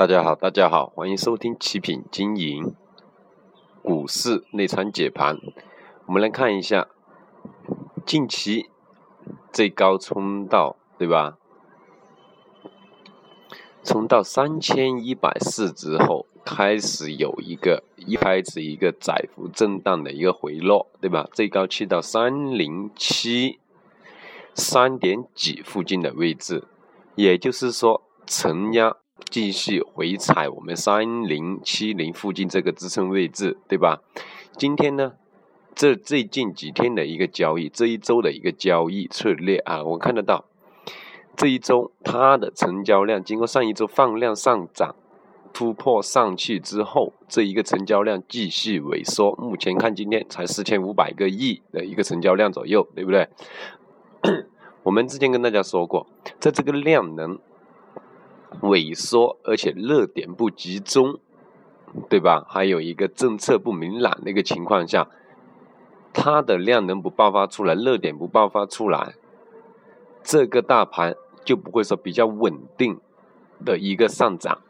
大家好，欢迎收听七品经营股市内参解盘。我们来看一下近期最高冲到，对吧？冲到3140之后，开始有一个窄幅震荡的一个回落，对吧？最高去到307.3附近的位置，也就是说承压继续回踩我们3070附近这个支撑位置，对吧？今天呢，这最近几天的一个交易，这一周的一个交易策略啊，我看得到这一周它的成交量经过上一周放量上涨突破上去之后，这一个成交量继续萎缩，目前看今天才4500个亿的一个成交量左右，对不对？我们之前跟大家说过，在这个量能萎缩而且热点不集中，对吧？还有一个政策不明朗的一个情况下，它的量能不爆发出来，热点不爆发出来，这个大盘就不会说比较稳定的一个上涨，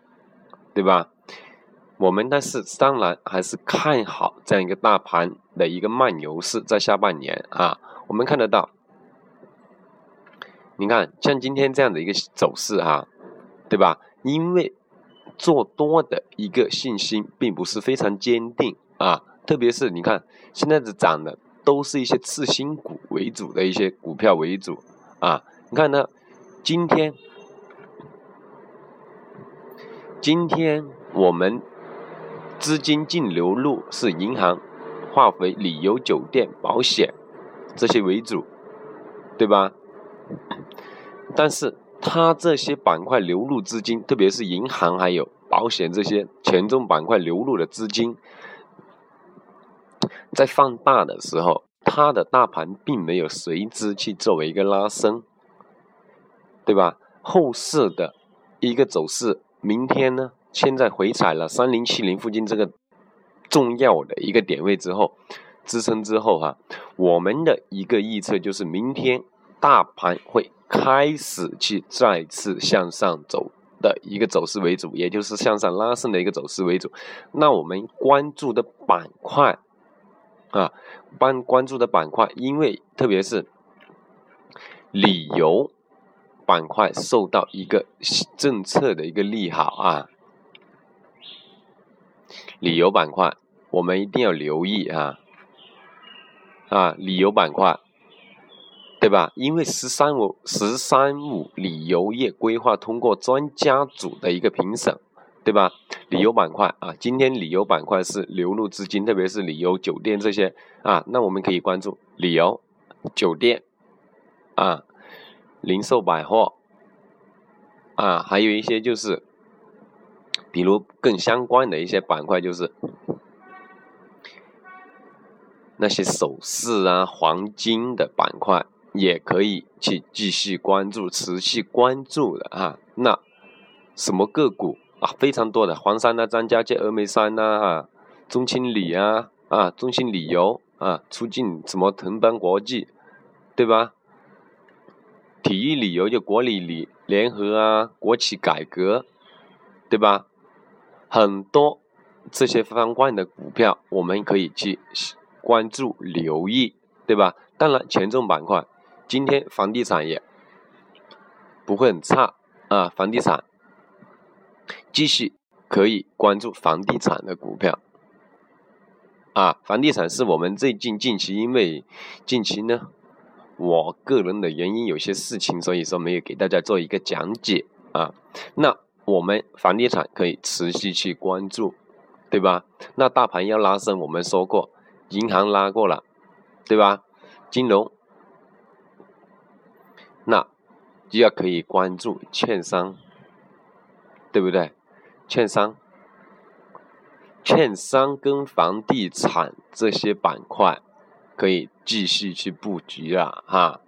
对吧？我们但是当然还是看好这样一个大盘的一个慢牛市在下半年啊。我们看得到，你看像今天这样的一个走势啊，对吧？因为做多的一个信心并不是非常坚定啊，特别是你看现在的涨的都是一些次新股为主的一些股票为主啊。你看呢，今天我们资金净流入是银行、化肥、旅游、酒店、保险这些为主，对吧？但是它这些板块流入资金，特别是银行还有保险这些权重板块流入的资金在放大的时候，它的大盘并没有随之去作为一个拉升，对吧？后市的一个走势，明天呢，现在回踩了3070附近这个重要的一个点位之后，支撑之后啊，我们的一个预测就是明天大盘会开始去再次向上走的一个走势为主，也就是向上拉升的一个走势为主。那我们关注的板块啊，因为特别是旅游板块受到一个政策的一个利好啊，旅游板块我们一定要留意啊，旅游板块，对吧？因为“十三五”旅游业规划通过专家组的一个评审，对吧？旅游板块啊，今天旅游板块是流入资金，特别是旅游、酒店这些啊，那我们可以关注旅游、酒店啊、零售、百货啊，还有一些就是，比如更相关的一些板块就是那些首饰啊、黄金的板块。也可以去继续关注，持续关注的啊。那什么个股啊？非常多的，黄山啊、张家界、峨眉山啊、中青旅啊、中青旅游啊、出境什么腾邦国际，对吧？体育旅游就国旅联合啊、国企改革，对吧？很多这些方面的股票，我们可以去关注、留意，对吧？当然，权重板块。今天房地产也不会很差啊，房地产继续可以关注房地产的股票啊。房地产是我们近期因为近期呢，我个人的原因有些事情，所以说没有给大家做一个讲解啊。那我们房地产可以持续去关注，对吧？那大盘要拉升，我们说过，银行拉过了，对吧？金融。那就要可以关注券商，对不对？券商跟房地产这些板块可以继续去布局了哈。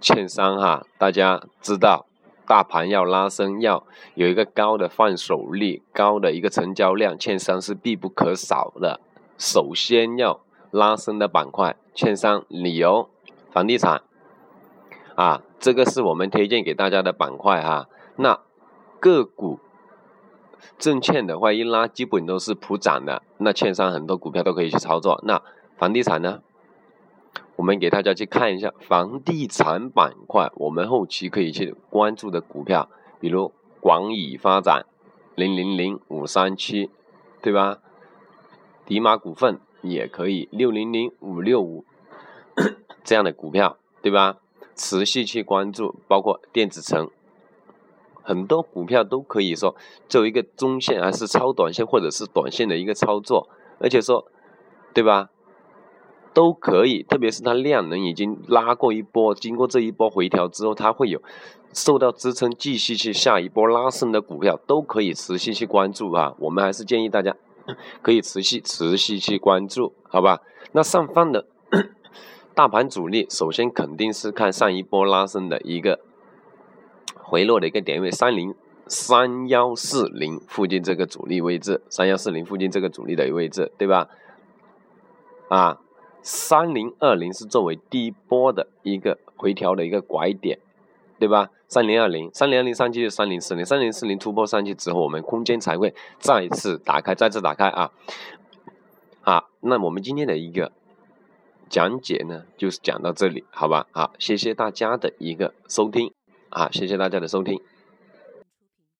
券商哈，大家知道，大盘要拉升，要有一个高的放手力，高的一个成交量，券商是必不可少的。首先要拉升的板块，券商、旅游、房地产。啊，这个是我们推荐给大家的板块哈。那个股证券的话一拉基本都是普涨的，那券商很多股票都可以去操作。那房地产呢，我们给大家去看一下房地产板块我们后期可以去关注的股票，比如广宇发展000537，对吧？迪马股份也可以600565这样的股票，对吧？持续去关注，包括电子城，很多股票都可以说做一个中线还是超短线或者是短线的一个操作，而且说对吧都可以，特别是它量能已经拉过一波，经过这一波回调之后，它会有受到支撑继续去下一波拉升的股票都可以持续去关注啊。我们还是建议大家可以持续去关注，好吧？那上方的大盘主力首先肯定是看上一波拉升的一个回落的一个点位3140附近这个主力位置，3140附近这个主力的位置，对吧？啊，3020是作为第一波的一个回调的一个拐点，对吧？3020上去就3040，3040突破上去之后，我们空间才会再次打开啊！好，那我们今天的一个讲解呢，就是讲到这里，好吧？好，谢谢大家的一个收听，谢谢大家的收听。